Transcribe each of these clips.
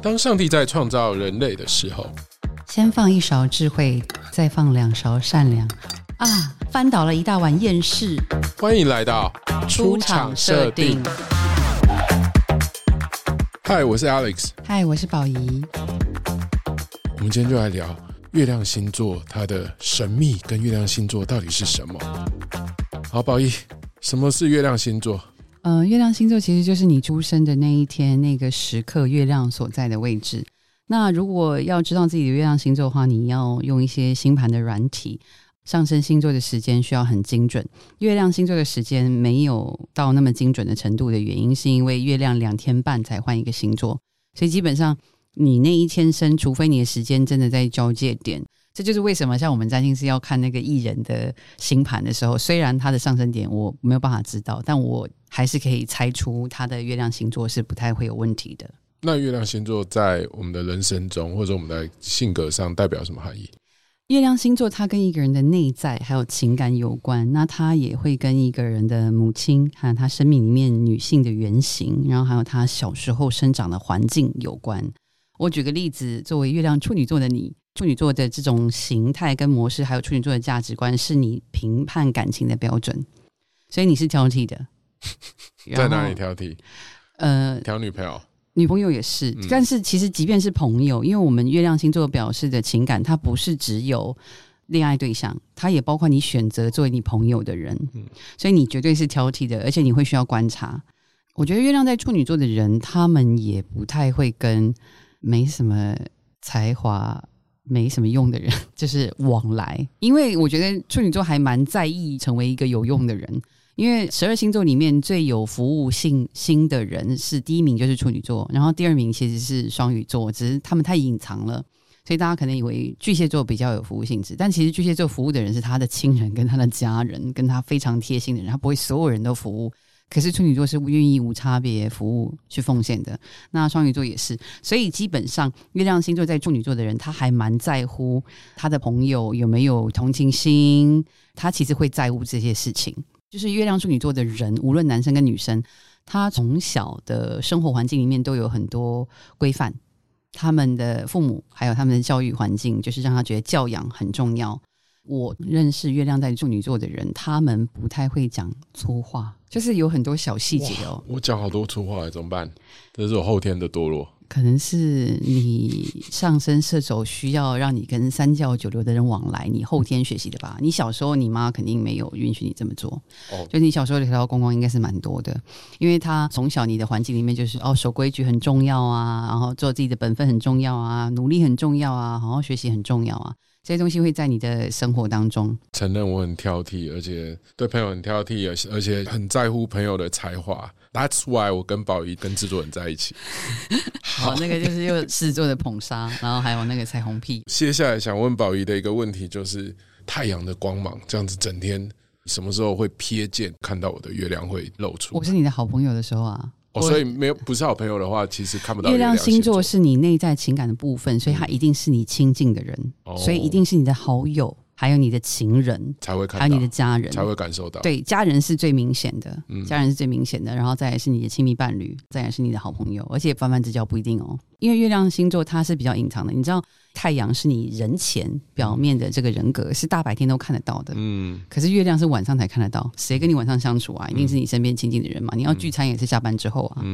当上帝在创造人类的时候，先放一勺智慧，再放两勺善良啊，翻倒了一大碗厌世。欢迎来到出场设定。嗨，我是 Alex。嗨，我是宝仪。我们今天就来聊月亮星座，它的神秘跟月亮星座到底是什么。好，宝仪，什么是月亮星座？月亮星座其实就是你出生的那一天那个时刻月亮所在的位置。那如果要知道自己的月亮星座的话，你要用一些星盘的软体，上升星座的时间需要很精准，月亮星座的时间没有到那么精准的程度的原因是因为月亮2天半才换一个星座，所以基本上你那一天生，除非你的时间真的在交界点。这就是为什么像我们占星师要看那个艺人的星盘的时候，虽然他的上升点我没有办法知道，但我还是可以猜出他的月亮星座是不太会有问题的。那月亮星座在我们的人生中或者我们的性格上代表什么含义？月亮星座它跟一个人的内在还有情感有关，那它也会跟一个人的母亲还有他生命里面女性的原型，然后还有他小时候生长的环境有关。我举个例子，作为月亮处女座的你，处女座的这种形态跟模式还有处女座的价值观是你评判感情的标准，所以你是挑剔的。在哪里挑剔？挑女朋友，女朋友也是但是其实即便是朋友，因为我们月亮星座表示的情感它不是只有恋爱对象，它也包括你选择作为你朋友的人所以你绝对是挑剔的，而且你会需要观察。我觉得月亮在处女座的人，他们也不太会跟没什么才华没什么用的人就是往来，因为我觉得处女座还蛮在意成为一个有用的人，因为12星座里面最有服务性心的人是第一名就是处女座，然后第二名其实是双鱼座，只是他们太隐藏了，所以大家可能以为巨蟹座比较有服务性质，但其实巨蟹座服务的人是他的亲人跟他的家人跟他非常贴心的人，他不会所有人都服务，可是处女座是愿意无差别服务去奉献的，那双鱼座也是，所以基本上月亮星座在处女座的人，他还蛮在乎他的朋友有没有同情心，他其实会在乎这些事情。就是月亮处女座的人，无论男生跟女生，他从小的生活环境里面都有很多规范，他们的父母还有他们的教育环境就是让他觉得教养很重要。我认识月亮在处女座的人，他们不太会讲粗话，就是有很多小细节哦。我讲好多粗话怎么办？这是我后天的堕落。可能是你上升射手需要让你跟3教9流的人往来，你后天学习的吧。你小时候你妈肯定没有允许你这么做就你小时候的条条框框应该是蛮多的，因为他从小你的环境里面就是守规矩很重要啊，然后做自己的本分很重要啊，努力很重要啊，好好学习很重要啊，这些东西会在你的生活当中。承认我很挑剔，而且对朋友很挑剔，而且很在乎朋友的才华。That's why 我跟宝仪跟制作人在一起。好，那个就是又制作的捧杀，然后还有那个彩虹屁。接下来想问宝仪的一个问题就是，太阳的光芒这样子整天，什么时候会瞥见看到我的月亮会露出？我是你的好朋友的时候啊。所以没有不是好朋友的话，其实看不到月亮星座是你内在情感的部分，所以它一定是你亲近的人所以一定是你的好友还有你的情人才会看到，还有你的家人才会感受到。对，家人是最明显的家人是最明显的，然后再来是你的亲密伴侣，再来是你的好朋友，而且泛泛之交不一定因为月亮星座它是比较隐藏的，你知道太阳是你人前表面的这个人格是大白天都看得到的可是月亮是晚上才看得到，谁跟你晚上相处啊？一定是你身边亲近的人嘛，你要聚餐也是下班之后啊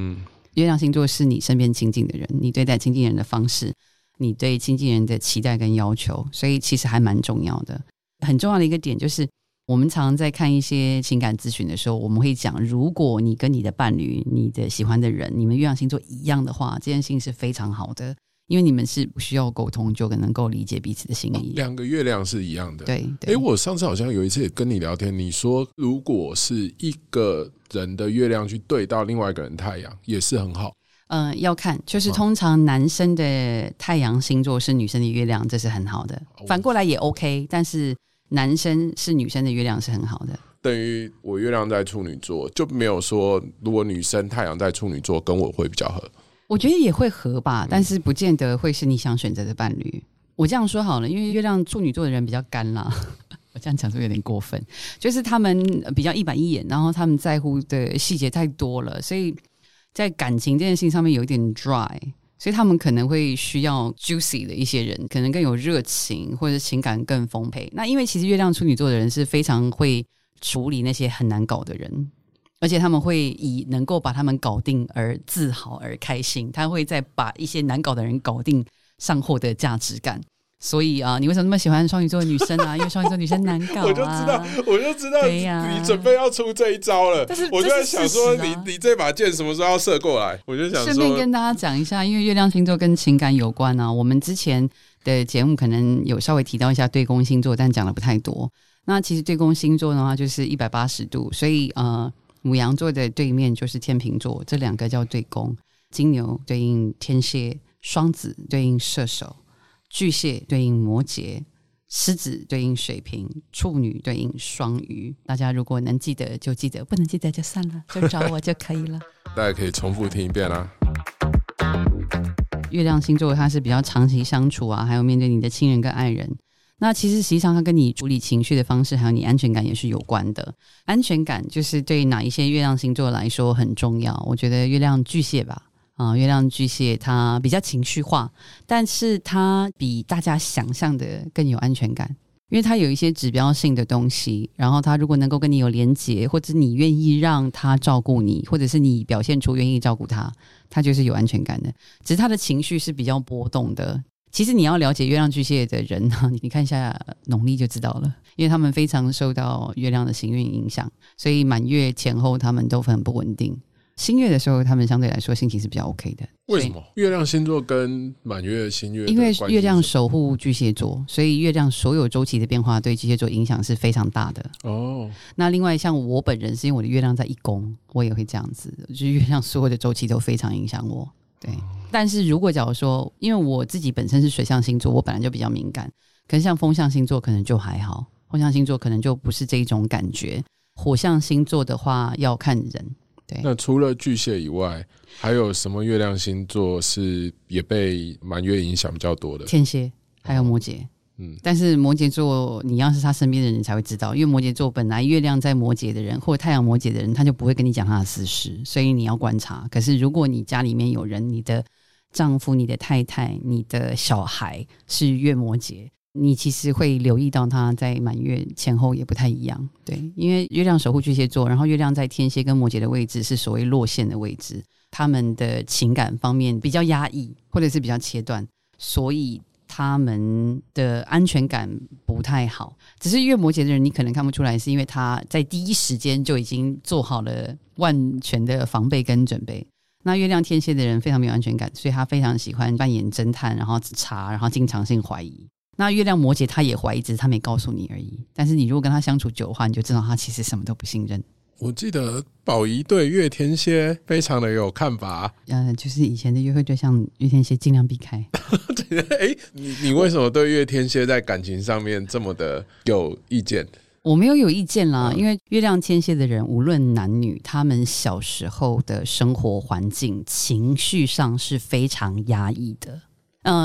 月亮星座是你身边亲近的人，你对待亲近人的方式，你对经纪人的期待跟要求，所以其实还蛮重要的。很重要的一个点就是，我们常在看一些情感咨询的时候，我们会讲，如果你跟你的伴侣、你的喜欢的人，你们月亮星座一样的话，这件事情是非常好的，因为你们是不需要沟通就能够理解彼此的心意。两个月亮是一样的。对。我上次好像有一次也跟你聊天，你说如果是一个人的月亮去对到另外一个人太阳，也是很好。要看，就是通常男生的太阳星座是女生的月亮，这是很好的，反过来也 OK， 但是男生是女生的月亮是很好的。等于我月亮在处女座，就没有说如果女生太阳在处女座跟我会比较合，我觉得也会合吧，但是不见得会是你想选择的伴侣。我这样说好了，因为月亮处女座的人比较干啦我这样讲说有点过分，就是他们比较一板一眼，然后他们在乎的细节太多了，所以在感情这件事情上面有一点 dry，所以他们可能会需要 juicy 的一些人，可能更有热情或者情感更丰沛。那因为其实月亮处女座的人是非常会处理那些很难搞的人，而且他们会以能够把他们搞定而自豪而开心，他会再把一些难搞的人搞定上获得价值感。所以啊，你为什么那么喜欢双鱼座的女生啊？因为双鱼座女生难搞啊。我就知道、啊，你准备要出这一招了。但是我就在想说你这把剑什么时候要射过来？我就想说，顺便跟大家讲一下，因为月亮星座跟情感有关啊。我们之前的节目可能有稍微提到一下对宫星座，但讲的不太多。那其实对宫星座的话就是180度，所以牡羊座的对面就是天秤座，这两个叫对宫。金牛对应天蝎，双子对应射手。巨蟹对应摩羯，狮子对应水瓶，处女对应双鱼。大家如果能记得就记得，不能记得就算了，就找我就可以了。大家可以重复听一遍啦。月亮星座它是比较长期相处啊，还有面对你的亲人跟爱人。那其实实际上它跟你处理情绪的方式还有你安全感也是有关的。安全感就是对哪一些月亮星座来说很重要，我觉得月亮巨蟹吧。月亮巨蟹它比较情绪化，但是它比大家想象的更有安全感，因为它有一些指标性的东西，然后它如果能够跟你有连结，或者你愿意让它照顾你，或者是你表现出愿意照顾它，它就是有安全感的。只是它的情绪是比较波动的。其实你要了解月亮巨蟹的人啊，你看一下农历就知道了，因为他们非常受到月亮的行运影响，所以满月前后他们都很不稳定。新月的时候他们相对来说心情是比较 OK 的。为什么月亮星座跟满月新月的关系？因为月亮守护巨蟹座，所以月亮所有周期的变化对巨蟹座影响是非常大的哦。那另外像我本人是因为我的月亮在一宫，我也会这样子，就是月亮所有的周期都非常影响我，对。但是如果假如说因为我自己本身是水象星座，我本来就比较敏感，可是像风象星座可能就还好，风象星座可能就不是这一种感觉。火象星座的话要看人。对，那除了巨蟹以外还有什么月亮星座是也被满月影响比较多的？天蝎还有摩羯、但是摩羯座你要是他身边的人才会知道，因为摩羯座本来月亮在摩羯的人或太阳摩羯的人他就不会跟你讲他的私事，所以你要观察。可是如果你家里面有人，你的丈夫、你的太太、你的小孩是月摩羯，你其实会留意到它在满月前后也不太一样，对，因为月亮守护巨蟹座，然后月亮在天蝎跟摩羯的位置是所谓落陷的位置，他们的情感方面比较压抑或者是比较切断，所以他们的安全感不太好。只是月摩羯的人你可能看不出来，是因为他在第一时间就已经做好了万全的防备跟准备。那月亮天蝎的人非常没有安全感，所以他非常喜欢扮演侦探，然后查，然后经常性怀疑。那月亮摩羯他也怀疑，只是他没告诉你而已。但是你如果跟他相处久的话，你就知道他其实什么都不信任。我记得宝仪对月天蝎非常的有看法，就是以前的约会对象月天蝎尽量避开。你为什么对月天蝎在感情上面这么的有意见？我没有有意见啦，因为月亮天蝎的人无论男女，他们小时候的生活环境情绪上是非常压抑的。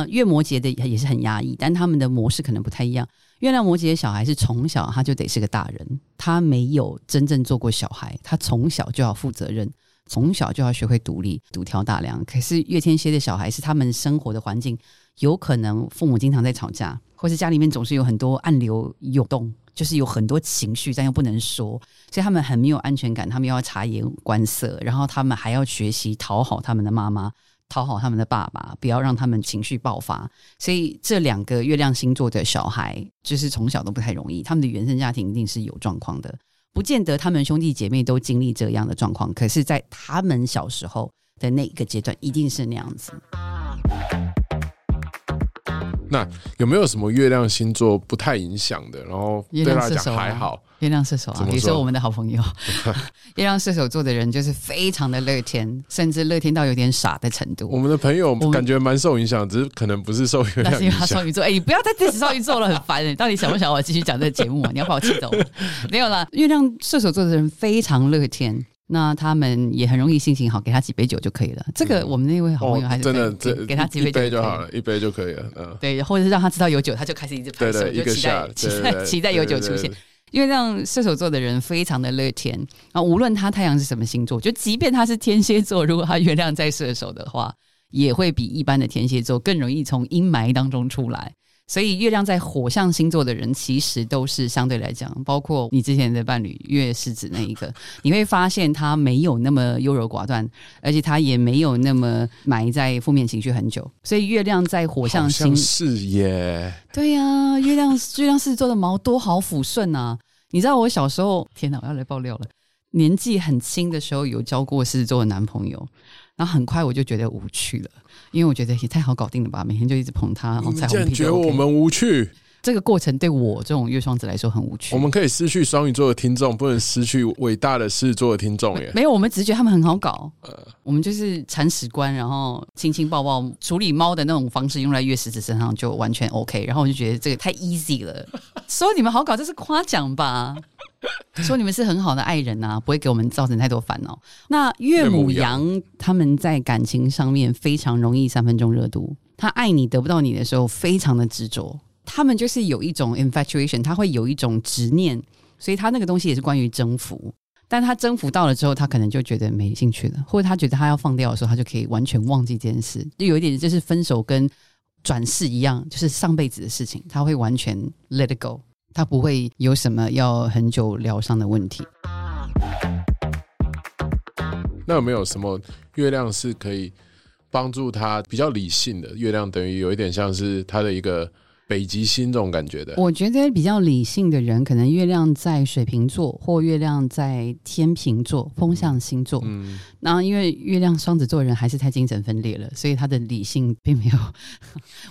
月摩羯的也是很压抑，但他们的模式可能不太一样。月亮摩羯的小孩是从小他就得是个大人，他没有真正做过小孩，他从小就要负责任，从小就要学会独立独挑大梁。可是月天蝎的小孩是他们生活的环境，有可能父母经常在吵架，或是家里面总是有很多暗流涌动，就是有很多情绪但又不能说，所以他们很没有安全感，他们要察言观色，然后他们还要学习讨好他们的妈妈，讨好他们的爸爸，不要让他们情绪爆发。所以这两个月亮星座的小孩就是从小都不太容易，他们的原生家庭一定是有状况的，不见得他们兄弟姐妹都经历这样的状况，可是在他们小时候的那个阶段一定是那样子。那有没有什么月亮星座不太影响的，然后对他来讲还好？月亮射手啊，比如说我们的好朋友月亮射手座的人就是非常的乐天，甚至乐天到有点傻的程度。我们的朋友感觉蛮受影响，只是可能不是受月亮影响，但是因为他双鱼座。你不要再支持双鱼座了，很烦。你到底想不想我继续讲这个节目啊？你要把我气走。没有啦，月亮射手座的人非常乐天，那他们也很容易心情好，给他几杯酒就可以了。这个我们那位好朋友还是真的给他几杯酒就好了，一杯就可以了。对，或者是让他知道有酒，他就开始一直拍手，就期待有酒出现。因为让射手座的人非常的乐天，无论他太阳是什么星座，就即便他是天蝎座，如果他月亮在射手的话，也会比一般的天蝎座更容易从阴霾当中出来。所以月亮在火象星座的人其实都是相对来讲，包括你之前的伴侣月狮子那一个，你会发现他没有那么优柔寡断，而且他也没有那么埋在负面情绪很久。所以月亮在火象星好像是耶，对啊，月亮狮子座的毛多好抚顺啊。你知道我小时候，天哪，我要来爆料了，年纪很轻的时候有交过狮子座的男朋友，然后很快我就觉得无趣了，因为我觉得也太好搞定了吧，每天就一直捧他，然后彩虹屁就 OK。 你竟然觉得我们无趣，这个过程对我这种月双子来说很无趣。我们可以失去双鱼座的听众，不能失去伟大的狮子座的听众耶。没有，我们只是觉得他们很好搞，我们就是铲屎官，然后亲亲抱抱，处理猫的那种方式用在月狮子身上就完全 OK。 然后我就觉得这个太 easy 了，说你们好搞这是夸奖吧，说你们是很好的爱人啊，不会给我们造成太多烦恼。那岳母羊他们在感情上面非常容易三分钟热度，他爱你得不到你的时候非常的执着，他们就是有一种 infatuation， 他会有一种执念，所以他那个东西也是关于征服，但他征服到了之后他可能就觉得没兴趣了，或者他觉得他要放掉的时候他就可以完全忘记这件事，就有一点就是分手跟转世一样，就是上辈子的事情，他会完全 let it go， 他不会有什么要很久疗伤的问题。那有没有什么月亮是可以帮助他比较理性的？月亮等于有一点像是他的一个北极星这种感觉的。我觉得比较理性的人可能月亮在水瓶座或月亮在天秤座风象星座，那因为月亮双子座的人还是太精神分裂了，所以他的理性并没有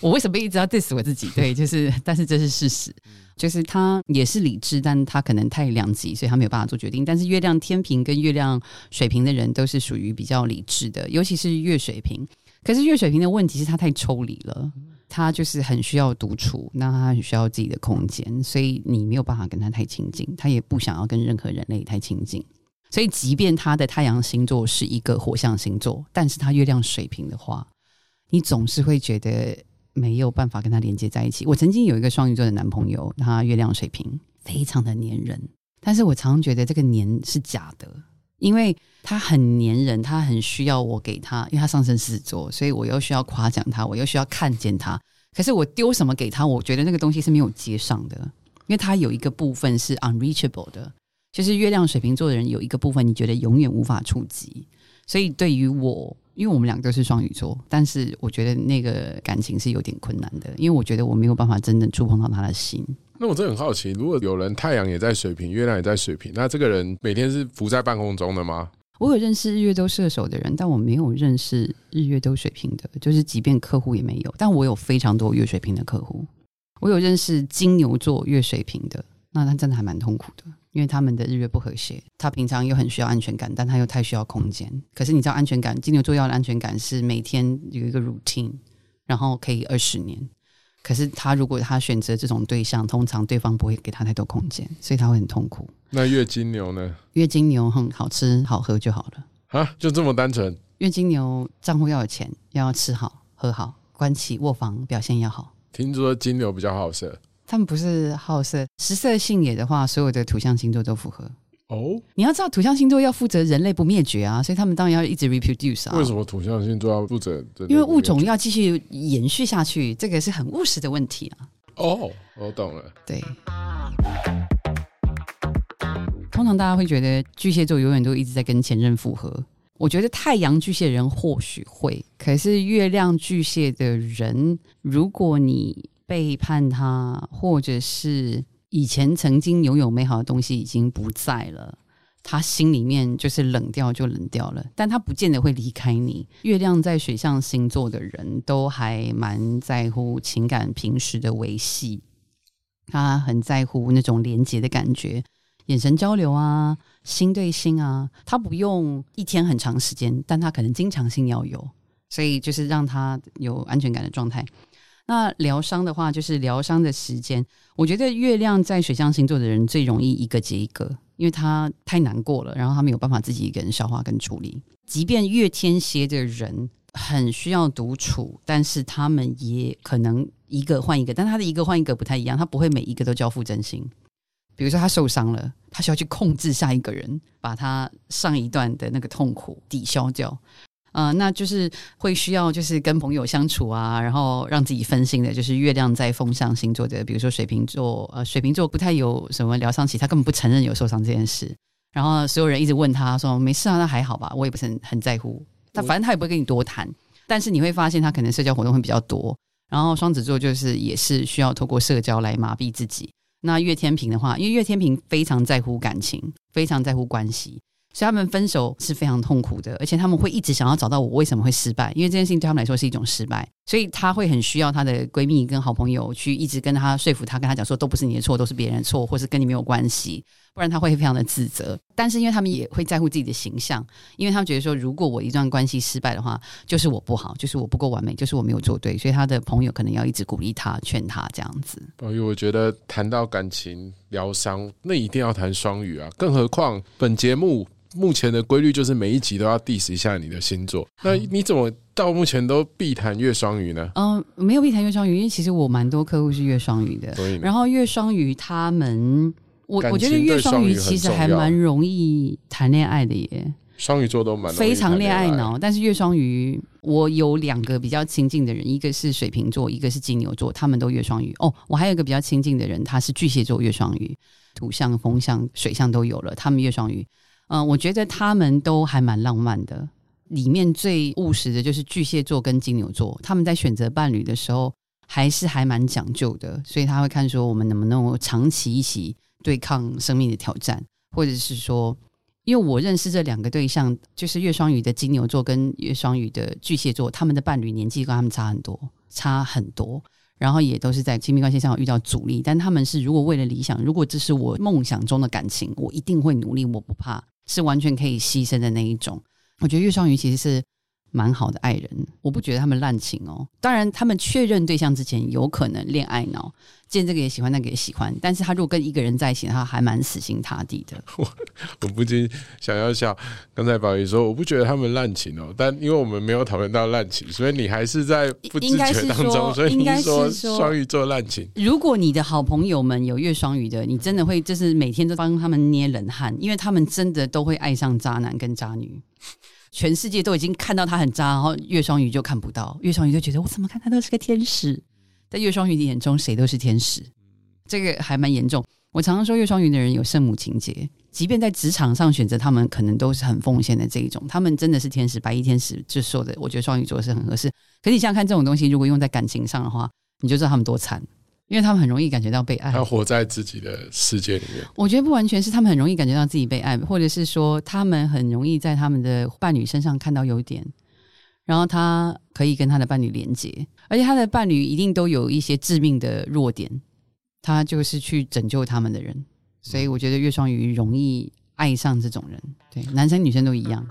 我为什么一直要 diss 我自己，对，就是但是这是事实，就是他也是理智，但他可能太两极，所以他没有办法做决定。但是月亮天秤跟月亮水瓶的人都是属于比较理智的，尤其是月水瓶。可是月水瓶的问题是他太抽离了，他就是很需要独处，那他很需要自己的空间，所以你没有办法跟他太亲近，他也不想要跟任何人类太亲近。所以即便他的太阳星座是一个火象星座，但是他月亮水瓶的话，你总是会觉得没有办法跟他连接在一起。我曾经有一个双鱼座的男朋友，他月亮水瓶非常的黏人，但是我常常觉得这个黏是假的，因为他很黏人，他很需要我给他，因为他上升狮子座，所以我又需要夸奖他，我又需要看见他。可是我丢什么给他，我觉得那个东西是没有接上的，因为他有一个部分是 unreachable 的，就是月亮水瓶座的人有一个部分你觉得永远无法触及。所以对于我，因为我们两个都是双鱼座，但是我觉得那个感情是有点困难的，因为我觉得我没有办法真正触碰到他的心。那我真的很好奇，如果有人太阳也在水瓶，月亮也在水瓶，那这个人每天是浮在半空中的吗？我有认识日月都射手的人，但我没有认识日月都水瓶的，就是即便客户也没有。但我有非常多月水瓶的客户，我有认识金牛座月水瓶的，那他真的还蛮痛苦的，因为他们的日月不和谐，他平常又很需要安全感，但他又太需要空间。可是你知道安全感，金牛座要的安全感是每天有一个 routine， 然后可以20年。可是他如果他选择这种对象，通常对方不会给他太多空间，所以他会很痛苦。那月金牛呢？月金牛很好吃好喝就好了啊，就这么单纯。月金牛账户要有钱，要吃好喝好，关起卧房表现要好。听说金牛比较好色，他们不是好色，食色性也的话，所有的土象星座都符合。哦，你要知道土象星座要负责人类不灭绝啊，所以他们当然要一直 reproduce 啊。为什么土象星座要负责人类？因为物种要继续延续下去，这个是很务实的问题啊。哦，我懂了。对，通常大家会觉得巨蟹座永远都一直在跟前任复合，我觉得太阳巨蟹人或许会，可是月亮巨蟹的人，如果你背叛他，或者是以前曾经拥有美好的东西已经不在了，他心里面就是冷掉就冷掉了，但他不见得会离开你。月亮在水象星座的人都还蛮在乎情感平时的维系，他很在乎那种连结的感觉，眼神交流啊，心对心啊，他不用一天很长时间，但他可能经常性要有，所以就是让他有安全感的状态。那疗伤的话，就是疗伤的时间，我觉得月亮在水象星座的人最容易一个接一个，因为他太难过了，然后他没有办法自己一个人消化跟处理。即便月天蝎的人很需要独处，但是他们也可能一个换一个，但他的一个换一个不太一样，他不会每一个都交付真心。比如说他受伤了，他需要去控制下一个人，把他上一段的那个痛苦抵消掉。那就是会需要就是跟朋友相处啊，然后让自己分心的，就是月亮在风象星座的，比如说水瓶座，水瓶座不太有什么疗伤期，他根本不承认有受伤这件事，然后所有人一直问他说没事啊，那还好吧，我也不是 很在乎他，反正他也不会跟你多谈，但是你会发现他可能社交活动会比较多，然后双子座就是也是需要透过社交来麻痹自己。那月天平的话，因为月天平非常在乎感情，非常在乎关系，所以他们分手是非常痛苦的，而且他们会一直想要找到我为什么会失败，因为这件事情对他们来说是一种失败，所以他会很需要他的闺蜜跟好朋友去一直跟他说服他，跟他讲说都不是你的错，都是别人的错，或是跟你没有关系，不然他会非常的自责。但是因为他们也会在乎自己的形象，因为他们觉得说如果我一段关系失败的话，就是我不好，就是我不够完美，就是我没有做对，所以他的朋友可能要一直鼓励他，劝他这样子。因为我觉得谈到感情疗伤，那一定要谈双鱼啊，更何况本节目目前的规律就是每一集都要 diss 一下你的星座，那你怎么到目前都必谈月双鱼呢？没有必谈月双鱼，因为其实我蛮多客户是月双鱼的，然后月双鱼他们我觉得月双鱼其实还蛮容易谈恋爱的耶，双鱼座都蛮非常恋爱脑，但是月双鱼我有两个比较亲近的人，一个是水瓶座，一个是金牛座，他们都月双鱼。哦，我还有一个比较亲近的人，他是巨蟹座月双鱼，土象、风象、水象都有了，他们月双鱼。我觉得他们都还蛮浪漫的，里面最务实的就是巨蟹座跟金牛座，他们在选择伴侣的时候还是还蛮讲究的，所以他会看说我们能不能长期一起对抗生命的挑战，或者是说，因为我认识这两个对象，就是月双鱼的金牛座跟月双鱼的巨蟹座，他们的伴侣年纪跟他们差很多，然后也都是在亲密关系上有遇到阻力，但他们是如果为了理想，如果这是我梦想中的感情，我一定会努力，我不怕，是完全可以牺牲的那一种。我觉得月双鱼其实是蛮好的爱人，我不觉得他们滥情哦。当然他们确认对象之前有可能恋爱脑，见这个也喜欢那个也喜欢，但是他如果跟一个人在一起，他还蛮死心塌地的。我不禁想要笑，刚才宝仪说我不觉得他们滥情哦，但因为我们没有讨论到滥情，所以你还是在不知觉当中，所以你说双鱼座滥情。如果你的好朋友们有月双鱼的，你真的会就是每天都帮他们捏冷汗，因为他们真的都会爱上渣男跟渣女，全世界都已经看到他很渣，然后月双鱼就看不到，月双鱼就觉得我怎么看他都是个天使，在月双鱼的眼中谁都是天使，这个还蛮严重。我常常说月双鱼的人有圣母情节，即便在职场上选择他们可能都是很奉献的这一种，他们真的是天使，白衣天使就说的，我觉得双鱼座是很合适。可是你想想看，这种东西如果用在感情上的话，你就知道他们多惨，因为他们很容易感觉到被爱，他活在自己的世界里面。我觉得不完全是他们很容易感觉到自己被爱，或者是说他们很容易在他们的伴侣身上看到优点，然后他可以跟他的伴侣连接，而且他的伴侣一定都有一些致命的弱点，他就是去拯救他们的人，所以我觉得月双鱼容易爱上这种人，对，男生女生都一样。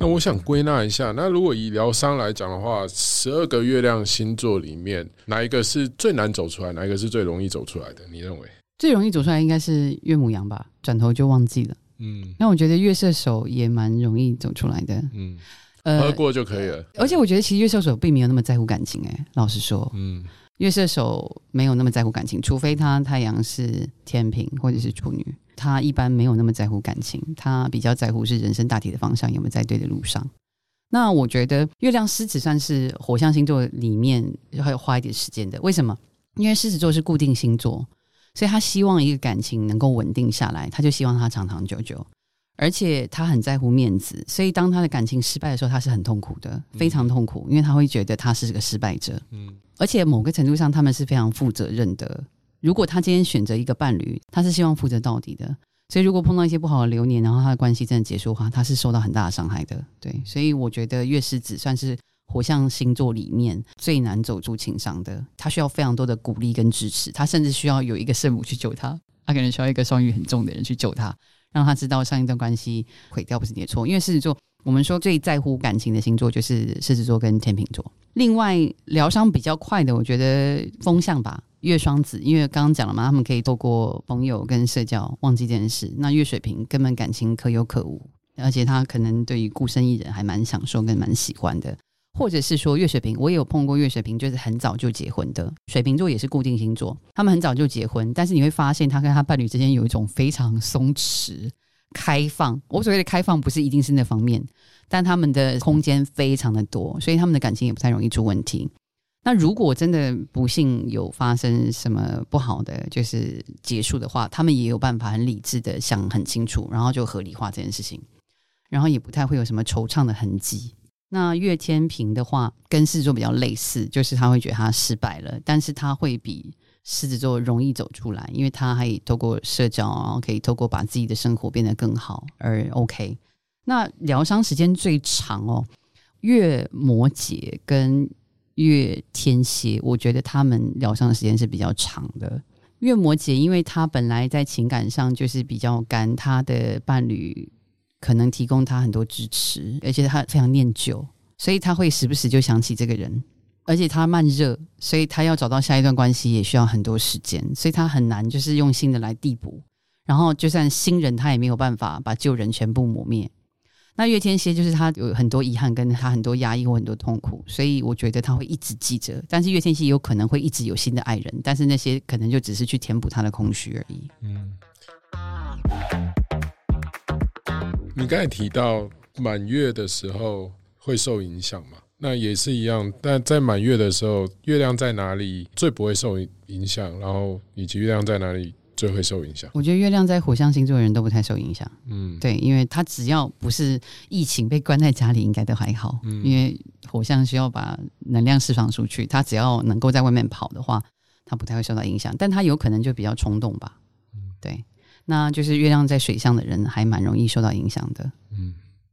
那我想归纳一下，那如果以疗伤来讲的话，12个月亮星座里面，哪一个是最难走出来，哪一个是最容易走出来的？你认为最容易走出来应该是月牡羊吧，转头就忘记了。那我觉得月射手也蛮容易走出来的，喝过就可以了。而且我觉得其实月射手并没有那么在乎感情，老实说，月射手没有那么在乎感情，除非他太阳是天秤或者是处女，他一般没有那么在乎感情，他比较在乎是人生大体的方向有没有在对的路上。那我觉得月亮狮子算是火象星座里面会花一点时间的，为什么？因为狮子座是固定星座，所以他希望一个感情能够稳定下来，他就希望他长长久久，而且他很在乎面子，所以当他的感情失败的时候，他是很痛苦的，非常痛苦，因为他会觉得他是个失败者。而且某个程度上他们是非常负责任的，如果他今天选择一个伴侣，他是希望负责到底的，所以如果碰到一些不好的流年，然后他的关系真的结束的话，他是受到很大的伤害的，对，所以我觉得月狮子算是火象星座里面最难走出情伤的，他需要非常多的鼓励跟支持，他甚至需要有一个圣母去救他，他可能需要一个双鱼很重的人去救他，让他知道上一段关系毁掉不是你的错。因为狮子座我们说最在乎感情的星座就是狮子座跟天秤座，另外疗伤比较快的我觉得风象吧，月双子，因为刚刚讲了嘛，他们可以透过朋友跟社交忘记这件事。那月水瓶根本感情可有可无，而且他可能对于孤身一人还蛮享受跟蛮喜欢的，或者是说月水瓶，我也有碰过月水瓶就是很早就结婚的，水瓶座也是固定星座，他们很早就结婚，但是你会发现他跟他伴侣之间有一种非常松弛开放，我所谓的开放不是一定是那方面，但他们的空间非常的多，所以他们的感情也不太容易出问题。那如果真的不幸有发生什么不好的就是结束的话，他们也有办法很理智的想很清楚，然后就合理化这件事情，然后也不太会有什么惆怅的痕迹。那月天平的话跟狮子座比较类似，就是他会觉得他失败了，但是他会比狮子座容易走出来，因为他可以透过社交，然后可以透过把自己的生活变得更好而 OK。 那疗伤时间最长哦，月摩羯跟月天蝎，我觉得他们疗伤的时间是比较长的。月摩羯因为他本来在情感上就是比较干，他的伴侣可能提供他很多支持，而且他非常念旧，所以他会时不时就想起这个人，而且他慢热，所以他要找到下一段关系也需要很多时间，所以他很难就是用新的来递补，然后就算新人他也没有办法把旧人全部抹灭。那月天蝎就是他有很多遗憾，跟他很多压抑或很多痛苦，所以我觉得他会一直记着，但是月天蝎有可能会一直有新的爱人，但是那些可能就只是去填补他的空虚而已。你刚才提到满月的时候会受影响嘛？那也是一样，但在满月的时候，月亮在哪里最不会受影响，然后以及月亮在哪里最会受影响？我觉得月亮在火象星座的人都不太受影响，对，因为他只要不是疫情被关在家里应该都还好，因为火象需要把能量释放出去，他只要能够在外面跑的话，他不太会受到影响，但他有可能就比较冲动吧，对，那就是月亮在水象的人还蛮容易受到影响的。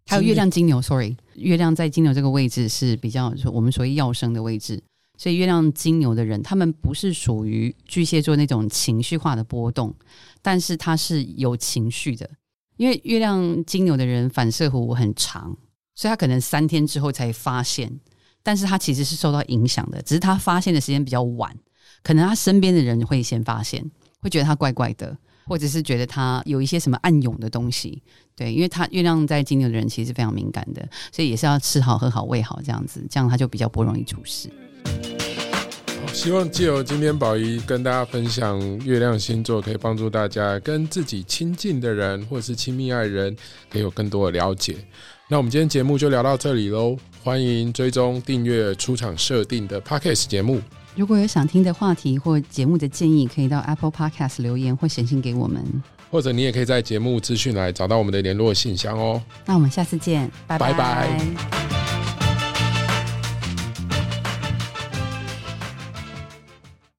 还有月亮金牛 ，sorry， 月亮在金牛这个位置是比较我们所谓要生的位置，所以月亮金牛的人，他们不是属于巨蟹座那种情绪化的波动，但是他是有情绪的，因为月亮金牛的人反射弧很长，所以他可能3天之后才发现，但是他其实是受到影响的，只是他发现的时间比较晚，可能他身边的人会先发现，会觉得他怪怪的，或者是觉得他有一些什么暗涌的东西，对，因为他月亮在金牛的人其实是非常敏感的，所以也是要吃好喝好喂好这样子，这样他就比较不容易出事。希望藉由今天宝仪跟大家分享月亮星座，可以帮助大家跟自己亲近的人或是亲密爱人可以有更多的了解。那我们今天节目就聊到这里咯，欢迎追踪订阅出场设定的 Podcast 节目，如果有想听的话题或节目的建议，可以到 Apple Podcast 留言或写信给我们，或者你也可以在节目资讯来找到我们的联络信箱哦。那我们下次见，拜拜。